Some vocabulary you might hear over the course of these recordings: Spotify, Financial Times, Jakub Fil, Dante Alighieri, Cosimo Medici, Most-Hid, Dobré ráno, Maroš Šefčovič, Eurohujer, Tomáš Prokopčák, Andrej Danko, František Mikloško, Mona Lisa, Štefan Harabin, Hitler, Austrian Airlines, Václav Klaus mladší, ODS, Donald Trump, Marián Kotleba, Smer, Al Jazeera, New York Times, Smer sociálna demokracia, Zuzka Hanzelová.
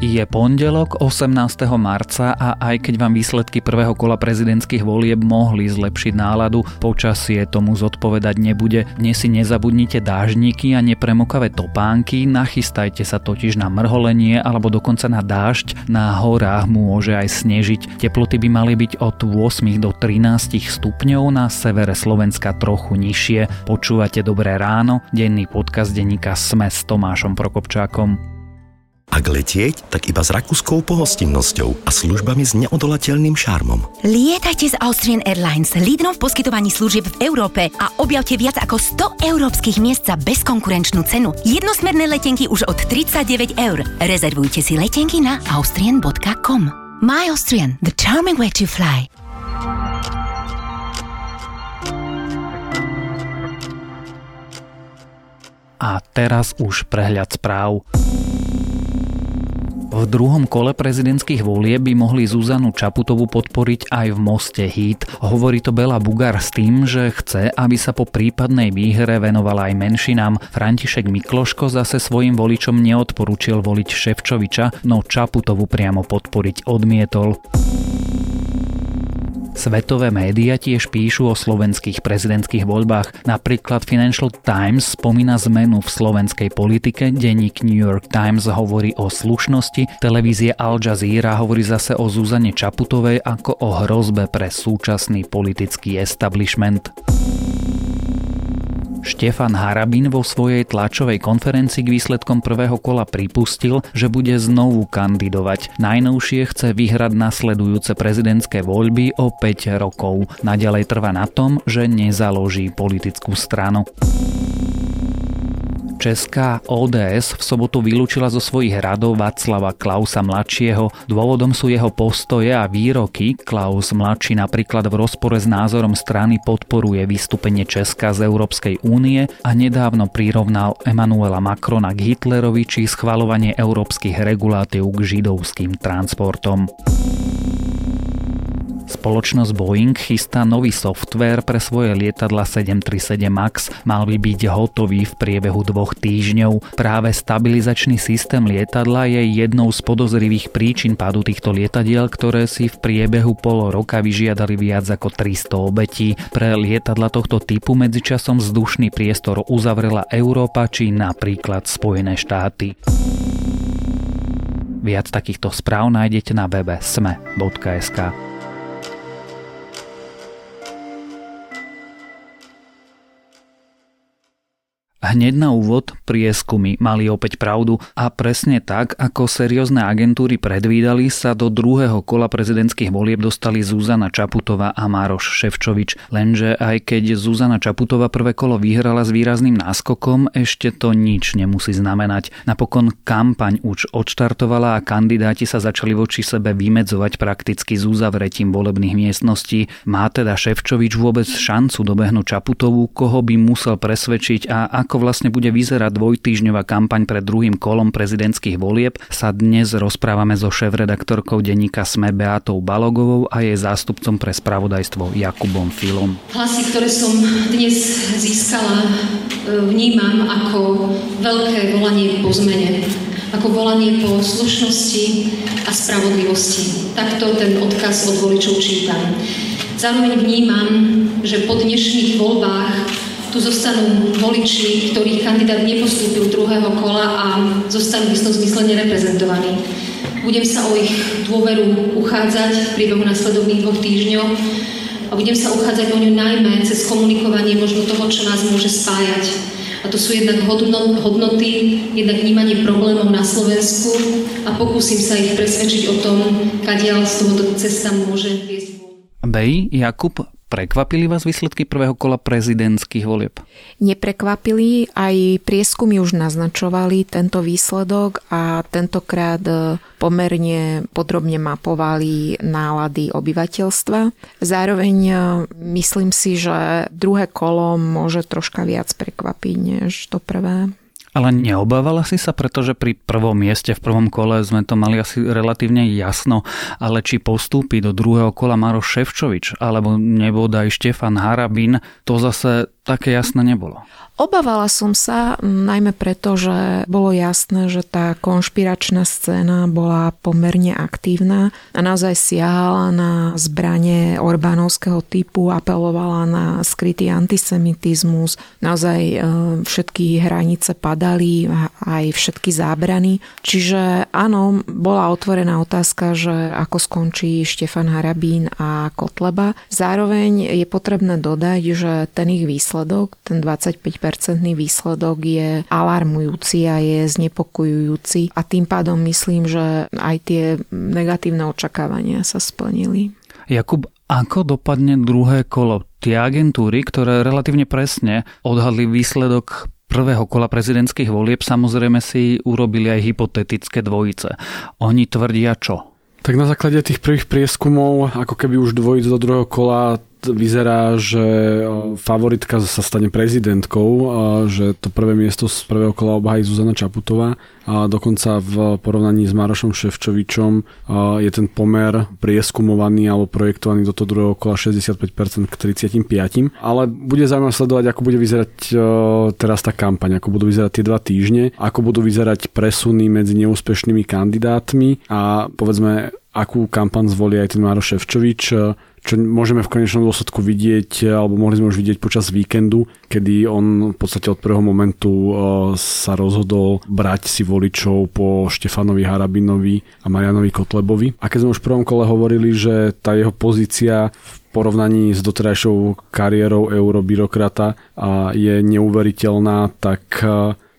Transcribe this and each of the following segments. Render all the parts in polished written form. Je pondelok 18. marca a aj keď vám výsledky prvého kola prezidentských volieb mohli zlepšiť náladu, počasie tomu zodpovedať nebude. Dnes si nezabudnite dážniky a nepremokavé topánky, nachystajte sa totiž na mrholenie alebo dokonca na dážď, na horách môže aj snežiť. Teploty by mali byť od 8 do 13 stupňov, na severe Slovenska trochu nižšie. Počúvate Dobré ráno, denný podcast denníka SME s Tomášom Prokopčákom. Ak letieť, tak iba s rakúskou pohostinnosťou a službami s neodolateľným šarmom. Lietajte z Austrian Airlines, lídrom v poskytovaní služieb v Európe, a objavte viac ako 100 európskych miest za bezkonkurenčnú cenu. Jednosmerné letenky už od 39 €. Rezervujte si letenky na austrian.com. My Austrian, the charming way to fly. A teraz už prehľad správ. V druhom kole prezidentských volieb by mohli Zuzanu Čaputovú podporiť aj v Most-Hid. Hovorí to Béla Bugár s tým, že chce, aby sa po prípadnej výhre venovala aj menšinám. František Mikloško zase svojim voličom neodporúčil voliť Šefčoviča, no Čaputovú priamo podporiť odmietol. Svetové médiá tiež píšu o slovenských prezidentských voľbách. Napríklad Financial Times spomína zmenu v slovenskej politike, denník New York Times hovorí o slušnosti, televízia Al Jazeera hovorí zase o Zuzane Čaputovej ako o hrozbe pre súčasný politický establishment. Štefan Harabin vo svojej tlačovej konferencii k výsledkom prvého kola pripustil, že bude znovu kandidovať. Najnovšie chce vyhrať nasledujúce prezidentské voľby o 5 rokov. Naďalej trvá na tom, že nezaloží politickú stranu. Česká ODS v sobotu vylúčila zo svojich radov Václava Klausa mladšieho. Dôvodom sú jeho postoje a výroky. Klaus mladší napríklad v rozpore s názorom strany podporuje vystúpenie Česka z Európskej únie a nedávno prirovnal Emanuela Macrona k Hitlerovi či schvaľovanie európskych regulatív k židovským transportom. Spoločnosť Boeing chystá nový softvér pre svoje lietadla 737 MAX. Mal by byť hotový v priebehu 2 týždňov. Práve stabilizačný systém lietadla je jednou z podozrivých príčin pádu týchto lietadiel, ktoré si v priebehu pol roka vyžiadali viac ako 300 obetí. Pre lietadla tohto typu medzičasom vzdušný priestor uzavrela Európa či napríklad Spojené štáty. Viac takýchto správ nájdete na webe sme.sk. Hneď na úvod, prieskumy mali opäť pravdu a presne tak, ako seriózne agentúry predvídali, sa do druhého kola prezidentských volieb dostali Zuzana Čaputová a Maroš Šefčovič. Lenže aj keď Zuzana Čaputová prvé kolo vyhrala s výrazným náskokom, ešte to nič nemusí znamenať. Napokon kampaň už odštartovala a kandidáti sa začali voči sebe vymedzovať prakticky s uzavretím volebných miestností. Má teda Šefčovič vôbec šancu dobehnúť Čaputovú, koho by musel presvedčiť, a ako vlastne bude vyzerať dvojtýždňová kampaň pred druhým kolom prezidentských volieb, sa dnes rozprávame so šéfredaktorkou denníka SME Beátou Balogovou a jej zástupcom pre spravodajstvo Jakubom Filom. Hlasy, ktoré som dnes získala, vnímam ako veľké volanie po zmene, ako volanie po slušnosti a spravodlivosti. Takto ten odkaz od voličov čítam. Zároveň vnímam, že po dnešných voľbách tu zostanú voliči, ktorých kandidát nepostúpil druhého kola a zostanú v istom zmysle nereprezentovaní. Budem sa o ich dôveru uchádzať v priebehu nasledovných 2 týždňov a budem sa uchádzať o ňu najmä cez komunikovanie možno toho, čo nás môže spájať. A to sú jednak hodnoty, jednak vnímanie problémov na Slovensku a pokúsim sa ich presvedčiť o tom, kadiaľ z tohoto cesta môže viesť. Bej, Jakub, prekvapili vás výsledky prvého kola prezidentských volieb? Neprekvapili, aj prieskumy už naznačovali tento výsledok a tentokrát pomerne podrobne mapovali nálady obyvateľstva. Zároveň myslím si, že druhé kolo môže troška viac prekvapiť než to prvé. Ale neobávala si sa, pretože pri prvom mieste v prvom kole sme to mali asi relatívne jasno, ale či postúpi do druhého kola Maroš Šefčovič alebo nebodaj Štefan Harabin, to zase také jasné nebolo. Obávala som sa, najmä preto, že bolo jasné, že tá konšpiračná scéna bola pomerne aktívna a naozaj siahala na zbranie orbánovského typu, apelovala na skrytý antisemitizmus, naozaj všetky hranice padali, aj všetky zábrany. Čiže áno, bola otvorená otázka, že ako skončí Štefan Harabin a Kotleba. Zároveň je potrebné dodať, že ten ich výsledok, ten 25% výsledok je alarmujúci a je znepokojujúci a tým pádom myslím, že aj tie negatívne očakávania sa splnili. Jakub, ako dopadne druhé kolo? Tie agentúry, ktoré relatívne presne odhadli výsledok prvého kola prezidentských volieb, samozrejme si urobili aj hypotetické dvojice. Oni tvrdia čo? Tak na základe tých prvých prieskumov, ako keby už dvojic do druhého kola, vyzerá, že favoritka sa stane prezidentkou, že to prvé miesto z prvého kola obhájí Zuzana Čaputová a dokonca v porovnaní s Marošom Šefčovičom je ten pomer prieskumovaný alebo projektovaný do toho druhého kola 65% k 35%. Ale bude zaujímavé sledovať, ako bude vyzerať teraz tá kampaň, ako budú vyzerať tie 2 týždne, ako budú vyzerať presuny medzi neúspešnými kandidátmi a povedzme, akú kampaň zvolí aj ten Maroš Šefčovič, čo môžeme v konečnom dôsledku vidieť, alebo mohli sme už vidieť počas víkendu, kedy on v podstate od prvého momentu sa rozhodol brať si voličov po Štefanovi Harabinovi a Mariánovi Kotlebovi. A keď sme už v prvom kole hovorili, že tá jeho pozícia v porovnaní s doterajšou kariérou eurobyrokrata je neuveriteľná, tak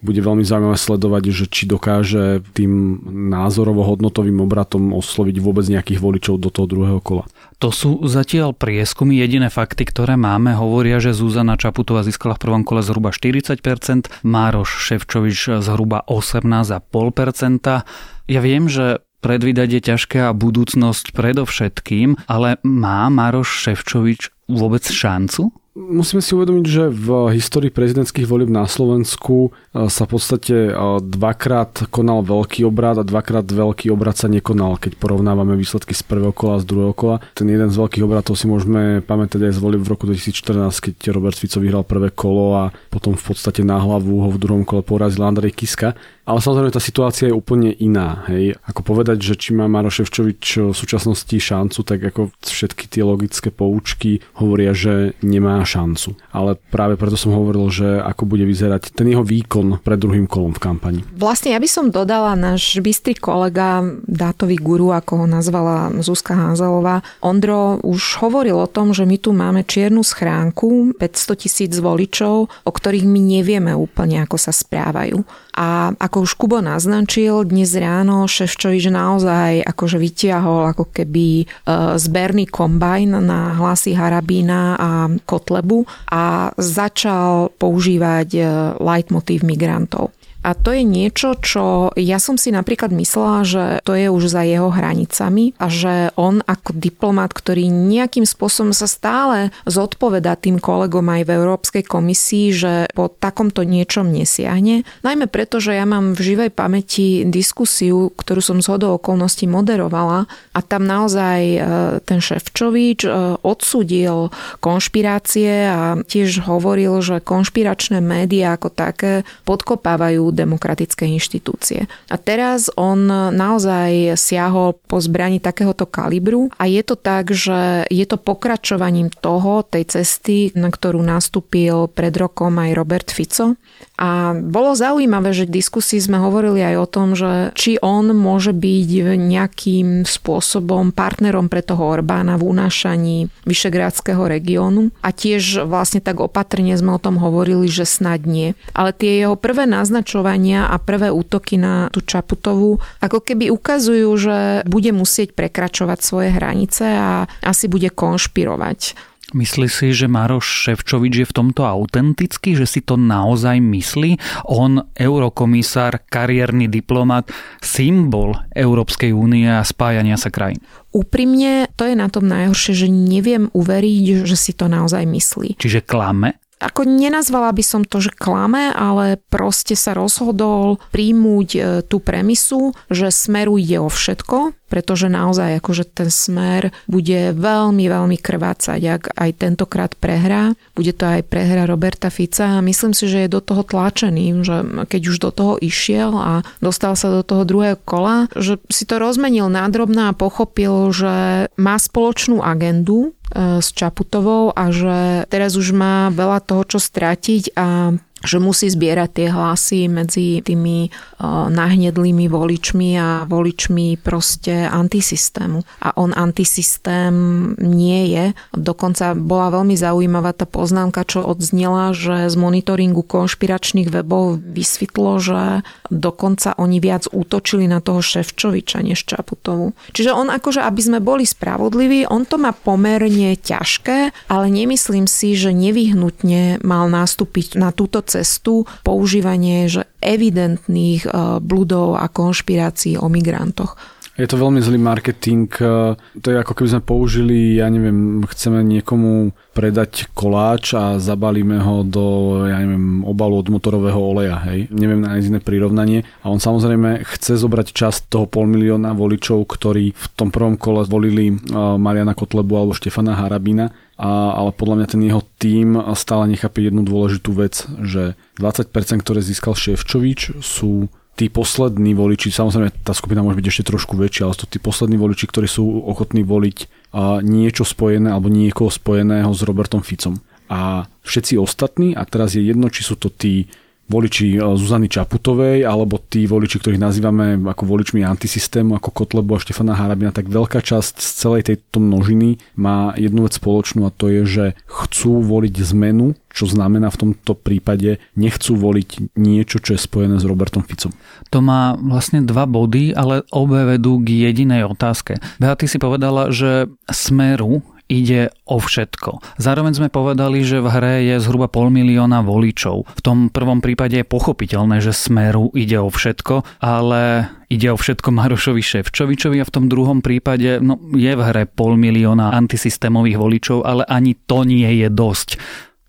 bude veľmi zaujímavé sledovať, že či dokáže tým názorovo-hodnotovým obratom osloviť vôbec nejakých voličov do toho druhého kola. To sú zatiaľ prieskumy. Jediné fakty, ktoré máme, hovoria, že Zuzana Čaputová získala v prvom kole zhruba 40%, Maroš Šefčovič zhruba 18,5%. Ja viem, že predvídať je ťažké a budúcnosť predovšetkým, ale má Maroš Šefčovič vôbec šancu? Musíme si uvedomiť, že v histórii prezidentských volieb na Slovensku sa v podstate 2-krát konal veľký obrad a 2-krát veľký obrad sa nekonal, keď porovnávame výsledky z prvého kola a z druhého kola. Ten jeden z veľkých obradov si môžeme pamätať aj z volieb v roku 2014, keď Robert Fico vyhral prvé kolo a potom v podstate na hlavu ho v druhom kole porazil Andrej Kiska. Ale samozrejme tá situácia je úplne iná. Hej. Ako povedať, že či má Maroš Šefčovič v súčasnosti šancu, tak ako všetky tie logické poučky hovoria, že nemá šancu. Ale práve preto som hovoril, že ako bude vyzerať ten jeho výkon pred druhým kolom v kampani. Vlastne ja by som dodala, náš bystrý kolega, dátový guru, ako ho nazvala Zuzka Hanzelová, Ondro už hovoril o tom, že my tu máme čiernu schránku 500,000 voličov, o ktorých my nevieme úplne, ako sa správajú. A ako už Kubo naznačil, dnes ráno Šefčovič naozaj akože vytiahol ako keby zberný kombajn na hlasy Harabína a Kotlebu a začal používať leitmotív migrantov. A to je niečo, čo ja som si napríklad myslela, že to je už za jeho hranicami a že on ako diplomat, ktorý nejakým spôsobom sa stále zodpovedá tým kolegom aj v Európskej komisii, že po takomto niečom nesiahne. Najmä preto, že ja mám v živej pamäti diskusiu, ktorú som zhodou okolností moderovala a tam naozaj ten Šefčovič odsúdil konšpirácie a tiež hovoril, že konšpiračné médiá ako také podkopávajú demokratické inštitúcie. A teraz on naozaj siahol po zbrani takéhoto kalibru a je to tak, že je to pokračovaním toho, tej cesty, na ktorú nastúpil pred rokom aj Robert Fico. A bolo zaujímavé, že v diskusii sme hovorili aj o tom, že či on môže byť nejakým spôsobom partnerom pre toho Orbána v unášaní Vyšegrádskeho regiónu. A tiež vlastne tak opatrne sme o tom hovorili, že snad nie. Ale tie jeho prvé naznačovania a prvé útoky na tú Čaputovú ako keby ukazujú, že bude musieť prekračovať svoje hranice a asi bude konšpirovať. Myslí si, že Maroš Šefčovič je v tomto autentický, že si to naozaj myslí? On, eurokomisár, kariérny diplomat, symbol Európskej únie a spájania sa krajín. Úprimne, to je na tom najhoršie, že neviem uveriť, že si to naozaj myslí. Čiže klame? ako nenazvala by som to, že klame, ale proste sa rozhodol prijmúť tú premisu, že Smeru ide o všetko, pretože naozaj akože ten Smer bude veľmi, veľmi krvácať, ak aj tentokrát prehrá. Bude to aj prehra Roberta Fica a myslím si, že je do toho tlačený, že keď už do toho išiel a dostal sa do toho druhého kola, že si to rozmenil nádrobná a pochopil, že má spoločnú agendu s Čaputovou a že teraz už má veľa toho, čo stratiť a že musí zbierať tie hlasy medzi tými nahnedlými voličmi a voličmi proste antisystému. A on antisystém nie je. Dokonca bola veľmi zaujímavá tá poznámka, čo odznela, že z monitoringu konšpiračných webov vysvetlo, že dokonca oni viac útočili na toho Šefčoviča než Čaputovu. Čiže on akože, aby sme boli spravodliví, on to má pomerne ťažké, ale nemyslím si, že nevyhnutne mal nastúpiť na túto cestu používanie že evidentných bludov a konšpirácií o migrantoch. Je to veľmi zlý marketing. To je ako keby sme použili, ja neviem, chceme niekomu predať koláč a zabalíme ho do, ja neviem, obalu od motorového oleja, hej. Neviem na iné prirovnanie. A on samozrejme chce zobrať časť toho 500 000 voličov, ktorí v tom prvom kole volili Mariána Kotlebu alebo Štefana Harabina. Ale podľa mňa ten jeho tím stále nechápe jednu dôležitú vec, že 20%, ktoré získal Šefčovič, sú tí poslední voliči, samozrejme tá skupina môže byť ešte trošku väčšia, ale sú tí poslední voliči, ktorí sú ochotní voliť niečo spojené alebo niekoho spojeného s Robertom Ficom. A všetci ostatní, a teraz je jedno, či sú to tí voliči Zuzany Čaputovej, alebo tí voliči, ktorých nazývame ako voličmi antisystému, ako Kotlebu a Štefana Harabina, tak veľká časť z celej tejto množiny má jednu vec spoločnú a to je, že chcú voliť zmenu, čo znamená v tomto prípade nechcú voliť niečo, čo je spojené s Robertom Ficom. To má vlastne dva body, ale obe vedú k jedinej otázke. Beáta, ty si povedala, že Smeru ide o všetko. Zároveň sme povedali, že v hre je zhruba 500 000 voličov. V tom prvom prípade je pochopiteľné, že Smeru ide o všetko, ale ide o všetko Marošovi Šefčovičovi a v tom druhom prípade je v hre 500 000 antisystémových voličov, ale ani to nie je dosť.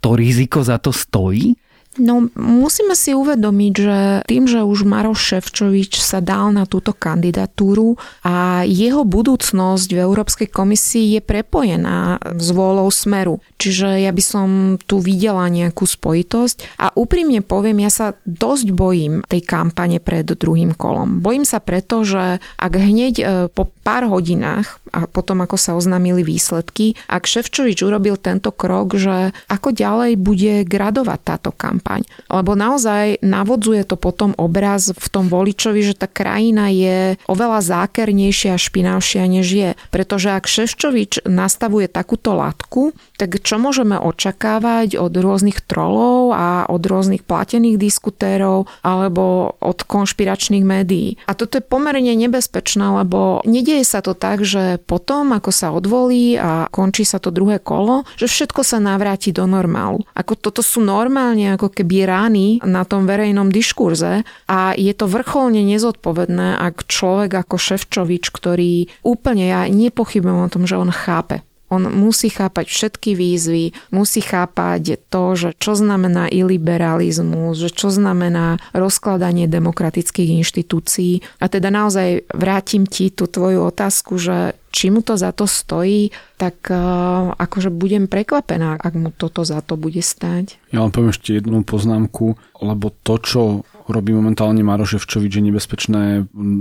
To riziko za to stojí? No, musíme si uvedomiť, že tým, že už Maroš Šefčovič sa dal na túto kandidatúru a jeho budúcnosť v Európskej komisii je prepojená s vôľou Smeru. Čiže ja by som tu videla nejakú spojitosť a úprimne poviem, ja sa dosť bojím tej kampane pred druhým kolom. Bojím sa preto, že ak hneď po pár hodinách a potom ako sa oznámili výsledky, ak Šefčovič urobil tento krok, že ako ďalej bude gradovať táto kampaň. Lebo naozaj navodzuje to potom obraz v tom voličovi, že tá krajina je oveľa zákernejšia a špinavšia než je. Pretože ak Šefčovič nastavuje takúto latku, tak čo môžeme očakávať od rôznych trolov a od rôznych platených diskutérov alebo od konšpiračných médií. A toto je pomerne nebezpečné, lebo nedieje sa to tak, že potom, ako sa odvolí a končí sa to druhé kolo, že všetko sa navráti do normálu. Ako toto sú normálne ako keby rány na tom verejnom diskurze a je to vrcholne nezodpovedné, ak človek ako Šefčovič, ktorý úplne, ja nepochybujem o tom, že on chápe. On musí chápať všetky výzvy, musí chápať to, že čo znamená iliberalizmus, že čo znamená rozkladanie demokratických inštitúcií. A teda naozaj vrátim ti tú tvoju otázku, že či mu to za to stojí, tak akože budem prekvapená, ak mu toto za to bude stáť. Ja vám poviem ešte jednu poznámku, lebo to, čo robí momentálne Maroš Šefčovič, je nebezpečné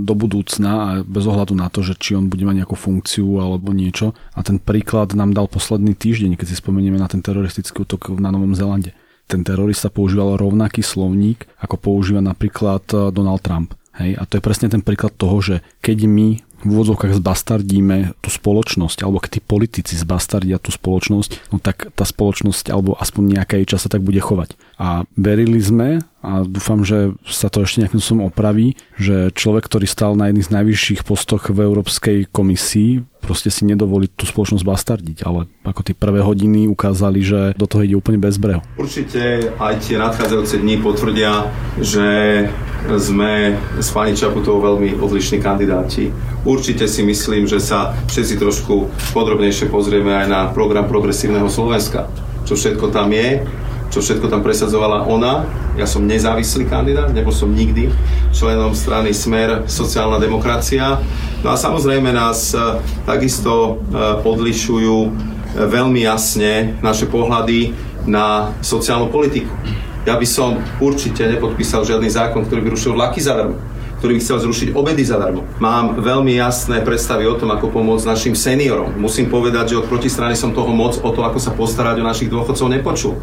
do budúcna a bez ohľadu na to, že či on bude mať nejakú funkciu alebo niečo. A ten príklad nám dal posledný týždeň, keď si spomenieme na ten teroristický útok na Novom Zelande. Ten terorista používal rovnaký slovník, ako používa napríklad Donald Trump. Hej? A to je presne ten príklad toho, že keď my v úvodzovkách zbastardíme tú spoločnosť, alebo keď tí politici zbastardia tú spoločnosť, no tak tá spoločnosť, alebo aspoň nejaká jej časa tak bude chovať. A verili sme, a dúfam, že sa to ešte nejakým som opraví, že človek, ktorý stál na jedných z najvyšších postoch v Európskej komisii, proste si nedovolí tú spoločnosť bastardiť, ale ako tie prvé hodiny ukázali, že do toho ide úplne bez breho. Určite aj tie nadchádzajúce dni potvrdia, že sme s pani Čaputovou veľmi odlišní kandidáti. Určite si myslím, že sa všetci trošku podrobnejšie pozrieme aj na program Progresívneho Slovenska, čo všetko tam je. čo všetko tam presadzovala ona. Ja som nezávislý kandidát, nebol som nikdy členom strany Smer sociálna demokracia. No a samozrejme nás takisto odlišujú veľmi jasne naše pohľady na sociálnu politiku. Ja by som určite nepodpísal žiadny zákon, ktorý by rušil vlaky zadarmo, ktorý by chcel zrušiť obedy zadarmo. Mám veľmi jasné predstavy o tom, ako pomôcť našim seniorom. Musím povedať, že od protistrany som toho moc o to, ako sa postarať o našich dôchodcov, nepočul.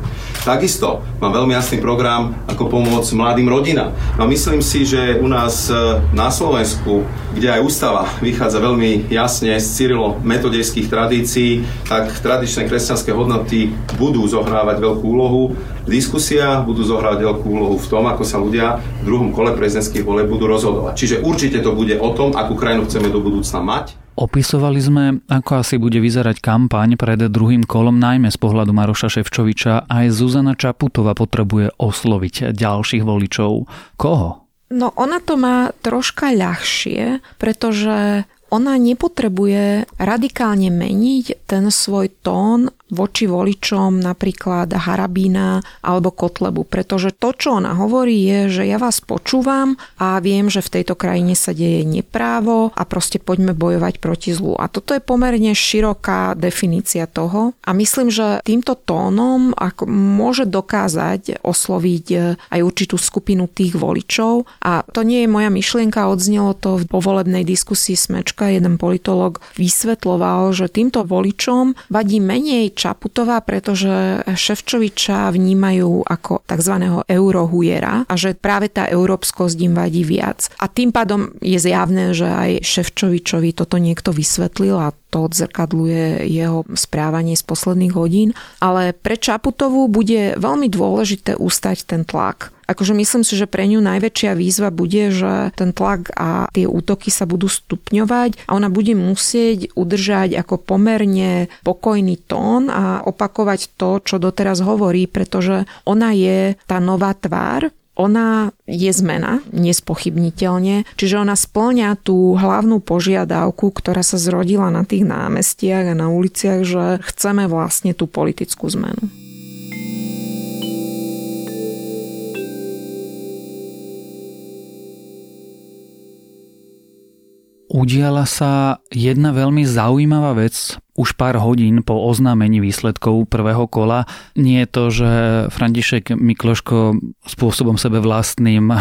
Takisto mám veľmi jasný program, ako pomôcť mladým rodinám. No myslím si, že u nás na Slovensku, kde aj ústava vychádza veľmi jasne z cyrilometodejských tradícií, tak tradičné kresťanské hodnoty budú zohrávať veľkú úlohu. Diskusia budú zohrávať veľkú úlohu v tom, ako sa ľudia v druhom kole prezidentských volieb budú rozhodovať. Čiže určite to bude o tom, akú krajinu chceme do budúcna mať. Opisovali sme, ako asi bude vyzerať kampaň pred druhým kolom, najmä z pohľadu Maroša Šefčoviča. Aj Zuzana Čaputová potrebuje osloviť ďalších voličov. Koho? No ona to má troška ľahšie, pretože ona nepotrebuje radikálne meniť ten svoj tón voči voličom napríklad Harabina alebo Kotlebu, pretože to, čo ona hovorí, je, že ja vás počúvam a viem, že v tejto krajine sa deje neprávo a proste poďme bojovať proti zlu. A toto je pomerne široká definícia toho a myslím, že týmto tónom ako môže dokázať osloviť aj určitú skupinu tých voličov a to nie je moja myšlienka, odznelo to v povolebnej diskusii Smečka, jeden politolog vysvetloval, že týmto voličom vadí menej Čaputová, pretože Šefčoviča vnímajú ako tzv. Eurohujera a že práve tá európskosť im vadí viac. A tým pádom je zjavné, že aj Šefčovičovi toto niekto vysvetlil a to odzrkadľuje jeho správanie z posledných hodín. Ale pre Čaputovú bude veľmi dôležité ustať ten tlak. Akože myslím si, že pre ňu najväčšia výzva bude, že ten tlak a tie útoky sa budú stupňovať a ona bude musieť udržať ako pomerne pokojný tón a opakovať to, čo doteraz hovorí, pretože ona je tá nová tvár. Ona je zmena, nespochybniteľne, čiže ona spĺňa tú hlavnú požiadavku, ktorá sa zrodila na tých námestiach a na uliciach, že chceme vlastne tú politickú zmenu. Udiala sa jedna veľmi zaujímavá vec už pár hodín po oznámení výsledkov prvého kola. Nie je to, že František Mikloško spôsobom sebe vlastným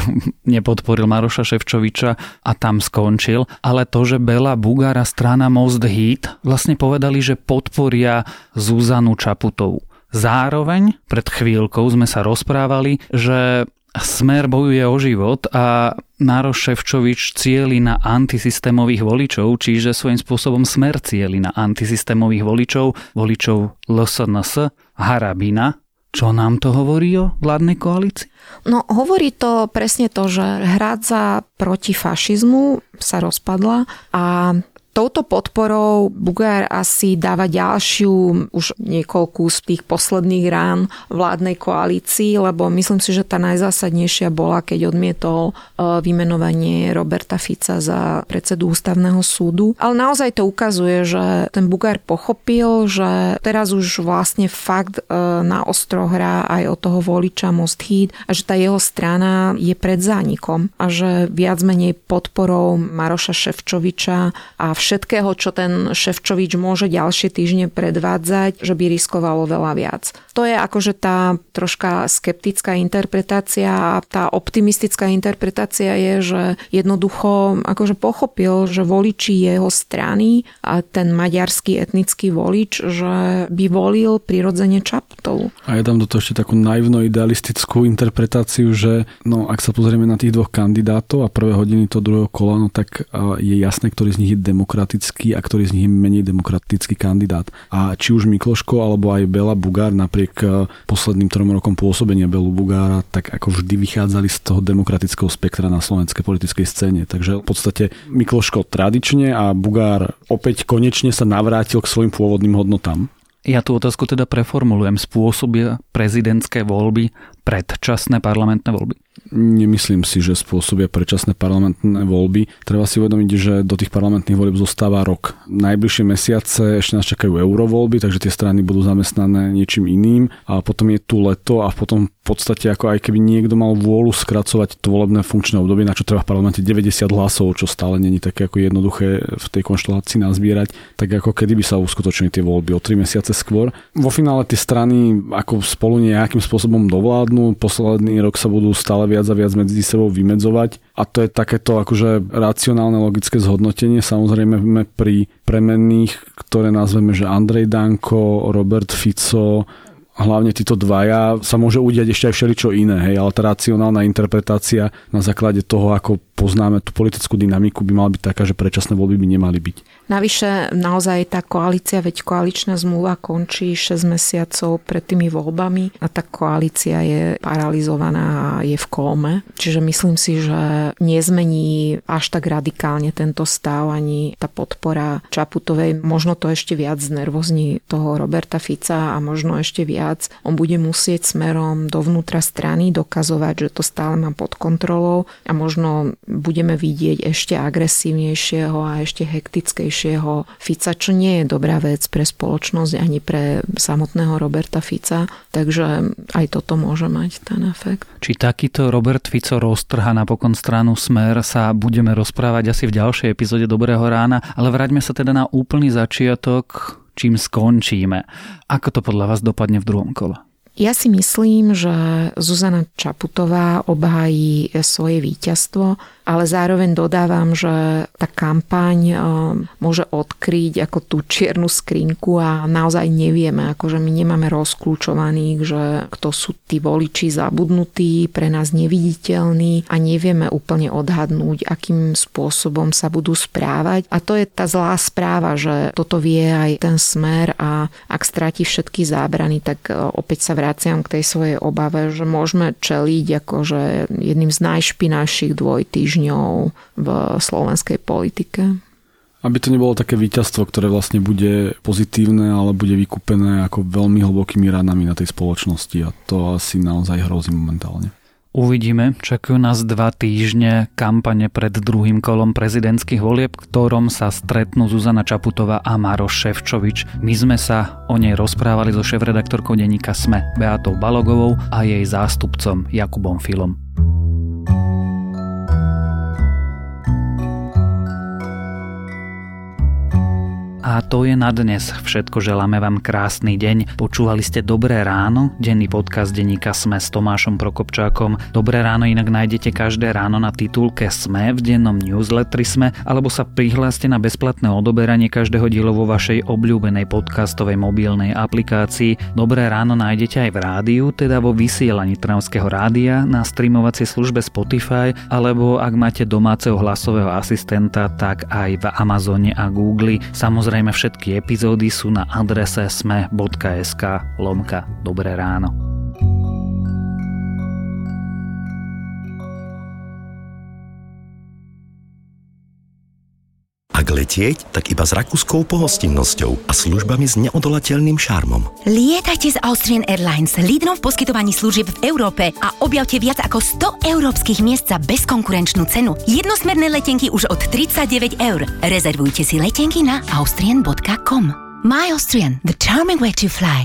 nepodporil Maroša Šefčoviča a tam skončil, ale to, že Béla Bugár a strana Most-Hid vlastne povedali, že podporia Zuzanu Čaputovú. Zároveň pred chvíľkou sme sa rozprávali, že Smer bojuje o život a Maroš Šefčovič cieli na antisystémových voličov, čiže svojím spôsobom Smer cieli na antisystémových voličov, voličov L.S.N.S., Harabina. Čo nám to hovorí o vládnej koalícii? No hovorí to presne to, že hrádza proti fašizmu sa rozpadla a touto podporou Bugár asi dáva ďalšiu už niekoľkú z tých posledných rán vládnej koalícii, lebo myslím si, že tá najzásadnejšia bola, keď odmietol vymenovanie Roberta Fica za predsedu ústavného súdu. Ale naozaj to ukazuje, že ten Bugár pochopil, že teraz už vlastne fakt na ostro hrá aj o toho voliča Most-Hid a že tá jeho strana je pred zánikom a že viac menej podporou Maroša Šefčoviča a všetkého, čo ten Šefčovič môže ďalšie týždne predvádzať, že by riskovalo veľa viac. To je akože tá troška skeptická interpretácia a tá optimistická interpretácia je, že jednoducho akože pochopil, že voliči jeho strany a ten maďarský etnický volič, že by volil prirodzene Čaputovú. A ja dám do toho ešte takú naivno idealistickú interpretáciu, že no, ak sa pozrieme na tých dvoch kandidátov a prvé hodiny toho druhého kola, no, tak je jasné, ktorý z nich je demokratický a ktorý z nich je menej demokratický kandidát. A či už Mikloško alebo aj Béla Bugár napriek posledným 3 rokom pôsobenia Bélu Bugára tak ako vždy vychádzali z toho demokratického spektra na slovenskej politickej scéne. Takže v podstate Mikloško tradične a Bugár opäť konečne sa navrátil k svojim pôvodným hodnotám. Ja tú otázku teda preformulujem. Spôsobia prezidentské voľby predčasné parlamentné voľby? Nemyslím si, že spôsobia predčasné parlamentné voľby. Treba si uvedomiť, že do tých parlamentných volieb zostáva rok. Najbližšie mesiace ešte nás čakajú eurovoľby, takže tie strany budú zamestnané niečím iným a potom je tu leto a potom v podstate ako aj keby niekto mal vôľu skracovať to volebné funkčné obdobie, na čo treba v parlamente 90 hlasov, čo stále nie je také ako jednoduché v tej konštelácii nazbierať, tak ako kedy by sa uskutočnili tie voľby o 3 mesiace skôr. Vo finále tie strany ako spolu nejakým spôsobom dovládnu, posledný rok sa budú stále viac a viac medzi sebou vymedzovať a to je takéto akože racionálne logické zhodnotenie. Samozrejme pri premenných, ktoré nazveme, že Andrej Danko, Robert Fico, hlavne títo dvaja, sa môže udiať ešte aj všeličo iné, hej, ale tá racionálna interpretácia na základe toho, ako poznáme tú politickú dynamiku, by mala byť taká, že predčasné voľby by nemali byť. Navyše naozaj tá koalícia, veď koaličná zmluva končí 6 mesiacov pred tými voľbami a tá koalícia je paralizovaná a je v kóme. Čiže myslím si, že nezmení až tak radikálne tento stav ani tá podpora Čaputovej. Možno to ešte viac znervozní toho Roberta Fica a možno ešte viac on bude musieť smerom dovnútra strany dokazovať, že to stále má pod kontrolou a možno budeme vidieť ešte agresívnejšieho a ešte hektickejšieho Fica, čo nie je dobrá vec pre spoločnosť ani pre samotného Roberta Fica, takže aj toto môže mať ten efekt. Či takýto Robert Fico roztrha napokon stranu Smer, sa budeme rozprávať asi v ďalšej epizóde Dobrého rána, ale vráťme sa teda na úplný začiatok, čím skončíme. Ako to podľa vás dopadne v druhom kole? Ja si myslím, že Zuzana Čaputová obhájí svoje víťazstvo, ale zároveň dodávam, že tá kampaň môže odkryť ako tú čiernu skrinku a naozaj nevieme, akože my nemáme rozkľúčovaných, že kto sú tí voliči zabudnutí, pre nás neviditeľní a nevieme úplne odhadnúť, akým spôsobom sa budú správať. A to je tá zlá správa, že toto vie aj ten Smer a ak stráti všetky zábrany, tak opäť sa vraciam k tej svojej obave, že môžeme čeliť akože jedným z najšpinavších dvojtýždňov v slovenskej politike. Aby to nebolo také víťazstvo, ktoré vlastne bude pozitívne, ale bude vykúpené ako veľmi hlbokými ranami na tej spoločnosti a to asi naozaj hrozí momentálne. Uvidíme, čakajú nás 2 týždne kampane pred druhým kolom prezidentských volieb, ktorom sa stretnú Zuzana Čaputová a Maroš Šefčovič. My sme sa o nej rozprávali so šéfredaktorkou denníka SME Beátou Balogovou a jej zástupcom Jakubom Filom. A to je na dnes všetko. Želáme vám krásny deň. Počúvali ste Dobré ráno, denný podcast denníka SME s Tomášom Prokopčákom. Dobré ráno inak nájdete každé ráno na titulke SME v dennom newsletteri SME, alebo sa prihláste na bezplatné odoberanie každého dielu vo vašej obľúbenej podcastovej mobilnej aplikácii. Dobré ráno nájdete aj v rádiu, teda vo vysielaní Trnavského rádia, na streamovacej službe Spotify, alebo ak máte domáceho hlasového asistenta, tak aj v Amazone a Google. Samozrejme, všetky epizódy sú na adrese sme.sk/Dobré ráno. Ak letieť, tak iba s rakúskou pohostinnosťou a službami s neodolateľným šarmom. Lietajte z Austrian Airlines, lídrom v poskytovaní služieb v Európe a objavte viac ako 100 európskych miest za bezkonkurenčnú cenu. Jednosmerné letenky už od 39 eur. Rezervujte si letenky na austrian.com. My Austrian, the charming way to fly.